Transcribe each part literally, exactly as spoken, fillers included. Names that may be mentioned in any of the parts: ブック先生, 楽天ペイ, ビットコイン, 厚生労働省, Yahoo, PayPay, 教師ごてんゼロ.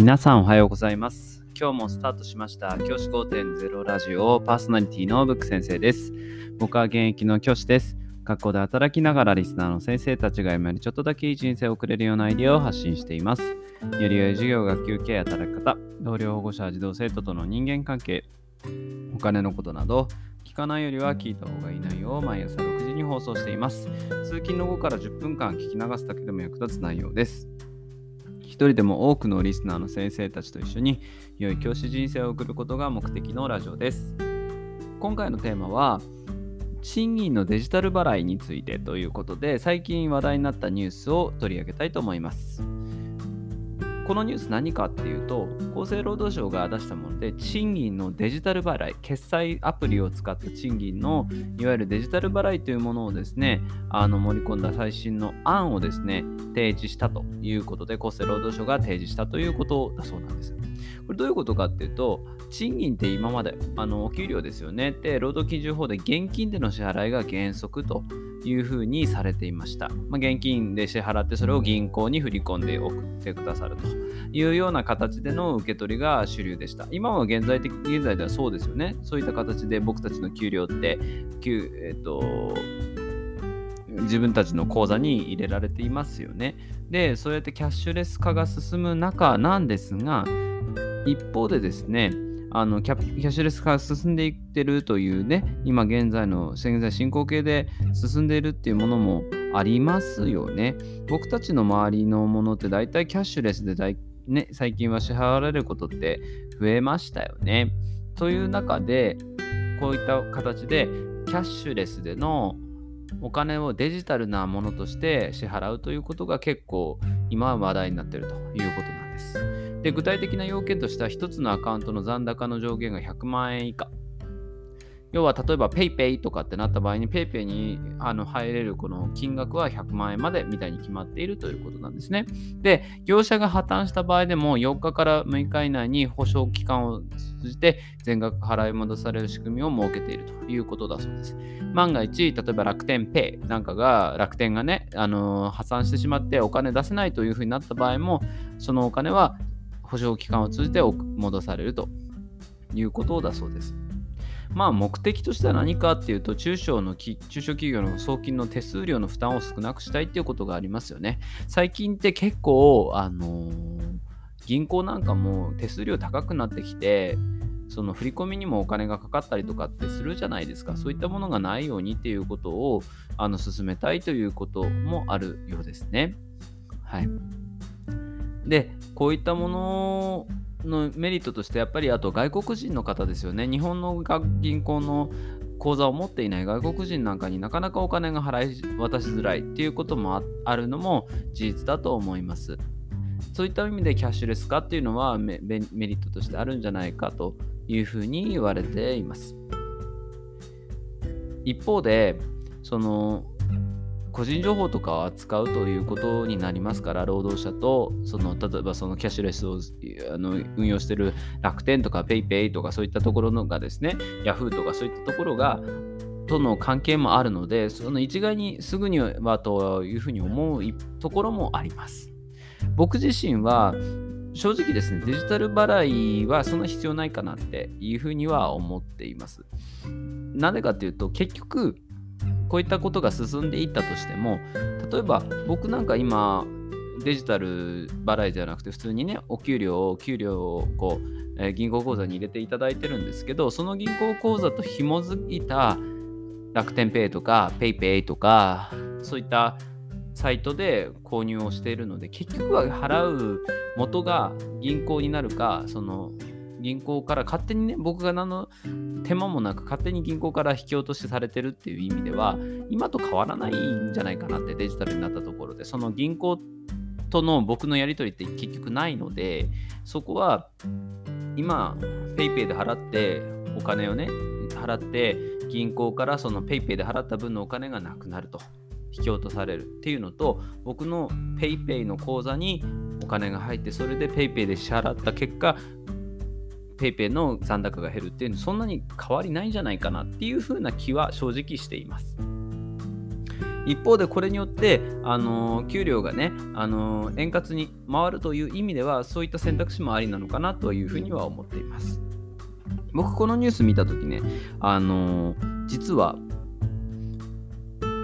皆さんおはようございます。今日もスタートしました教師 ごてんゼロ ラジオ、パーソナリティのブック先生です。僕は現役の教師です。学校で働きながらリスナーの先生たちが今よりちょっとだけいい人生を送れるようなアイデアを発信しています。より良い授業、学級経営、働き方、同僚、保護者、児童生徒との人間関係、お金のことなど、聞かないよりは聞いた方がいい内容を毎朝ろくじに放送しています。通勤の後からじゅっぷんかん聞き流すだけでも役立つ内容です。一人でも多くのリスナーの先生たちと一緒に良い教師人生を送ることが目的のラジオです。今回のテーマは賃金のデジタル払いについてということで、最近話題になったニュースを取り上げたいと思います。このニュース何かっていうと、厚生労働省が出したもので、賃金のデジタル払い、決済アプリを使った賃金のいわゆるデジタル払いというものをですね、あの盛り込んだ最新の案をですね、提示したということで、厚生労働省が提示したということだそうなんです。これどういうことかっていうと、賃金って今まであのお給料ですよねって、労働基準法で現金での支払いが原則というふうにされていました。まあ、現金で支払ってそれを銀行に振り込んで送ってくださるというような形での受け取りが主流でした。今は現在的現在ではそうですよね。そういった形で僕たちの給料って給、えっと、自分たちの口座に入れられていますよね。で、そうやってキャッシュレス化が進む中なんですが、一方でですね、あのキャッシュレス化が進んでいってるというね、今現在の現在進行形で進んでいるっていうものもありますよね。僕たちの周りのものってだいたいキャッシュレスでだい、ね、最近は支払われることって増えましたよね。という中でこういった形でキャッシュレスでのお金をデジタルなものとして支払うということが結構今は話題になっているということなんです。で、具体的な要件としては、ひとつのアカウントの残高の上限がひゃくまんえん以下、要は例えば PayPay とかってなった場合に PayPay にあの入れるこの金額はひゃくまんえんまでみたいに決まっているということなんですね。で、業者が破綻した場合でもよっかからむいか以内に保証期間を通じて全額払い戻される仕組みを設けているということだそうです。万が一、例えば楽天ペイなんかが楽天がね、あの破産してしまってお金出せないというふうになった場合も、そのお金は保証期間を通じて戻されるということだそうです。まあ、目的としては何かっていうと、中小の中小企業の送金の手数料の負担を少なくしたいっていうことがありますよね。最近って結構あの銀行なんかも手数料高くなってきて、その振り込みにもお金がかかったりとかってするじゃないですか。そういったものがないようにっていうことをあの進めたいということもあるようですね。はい。で、こういったもののメリットとして、やっぱりあと外国人の方ですよね。日本の銀行の口座を持っていない外国人なんかになかなかお金が払い渡しづらいっていうこともあるのも事実だと思います。そういった意味でキャッシュレス化っていうのはメリットとしてあるんじゃないかというふうに言われています。一方で、その個人情報とかを扱うということになりますから、労働者とその例えばそのキャッシュレスをあの運用している楽天とか PayPay とかそういったところのがですね、Yahoo とかそういったところがとの関係もあるので、その一概にすぐにはというふうに思うところもあります。僕自身は正直ですね、デジタル払いはそんな必要ないかなっていうふうには思っています。なんでかっていうと、結局こういったことが進んでいったとしても、例えば僕なんか今デジタル払いじゃなくて普通にね、お給料を給料をこう、えー、銀行口座に入れていただいてるんですけど、その銀行口座と紐づいた楽天ペイとかペイペイとかそういったサイトで購入をしているので、結局は払う元が銀行になるか、その銀行から勝手にね、僕が何の手間もなく勝手に銀行から引き落としされてるっていう意味では今と変わらないんじゃないかなって、デジタルになったところでその銀行との僕のやり取りって結局ないので、そこは今 PayPay で払ってお金をね払って銀行からその PayPay で払った分のお金がなくなると引き落とされるっていうのと、僕の PayPay の口座にお金が入ってそれで PayPay で支払った結果ペイペイの残高が減るっていうの、そんなに変わりないんじゃないかなっていう風な気は正直しています。一方でこれによってあの給料がねあの円滑に回るという意味ではそういった選択肢もありなのかなというふうには思っています。僕このニュース見たときねあの実は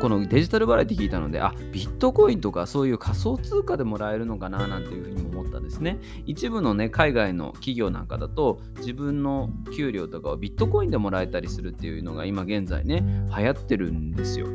このデジタル払いって聞いたので、あ、ビットコインとかそういう仮想通貨でもらえるのかななんていうふうにも思ったんですね。一部のね海外の企業なんかだと自分の給料とかをビットコインでもらえたりするっていうのが今現在ね流行ってるんですよ。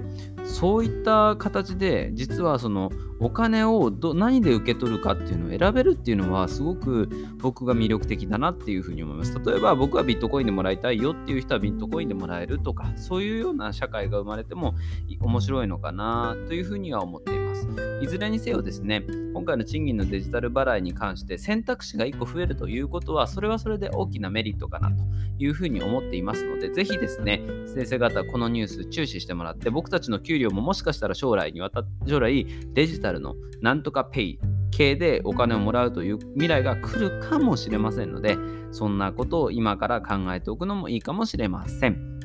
そういった形で実はそのお金をど何で受け取るかっていうのを選べるっていうのはすごく僕が魅力的だなっていうふうに思います。例えば僕はビットコインでもらいたいよっていう人はビットコインでもらえるとか、そういうような社会が生まれても面白いのかなというふうには思っています。いずれにせよですね、今回の賃金のデジタル払いに関して選択肢がいっこ増えるということはそれはそれで大きなメリットかなというふうに思っていますので、ぜひですね先生方このニュース注視してもらって、僕たちの給料ももしかしたら将来にわた将来デジタルのなんとかペイ系でお金をもらうという未来が来るかもしれませんので、そんなことを今から考えておくのもいいかもしれません。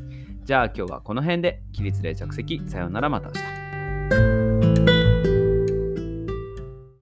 じゃあ今日はこの辺で。起立例着席、さようなら、また明日。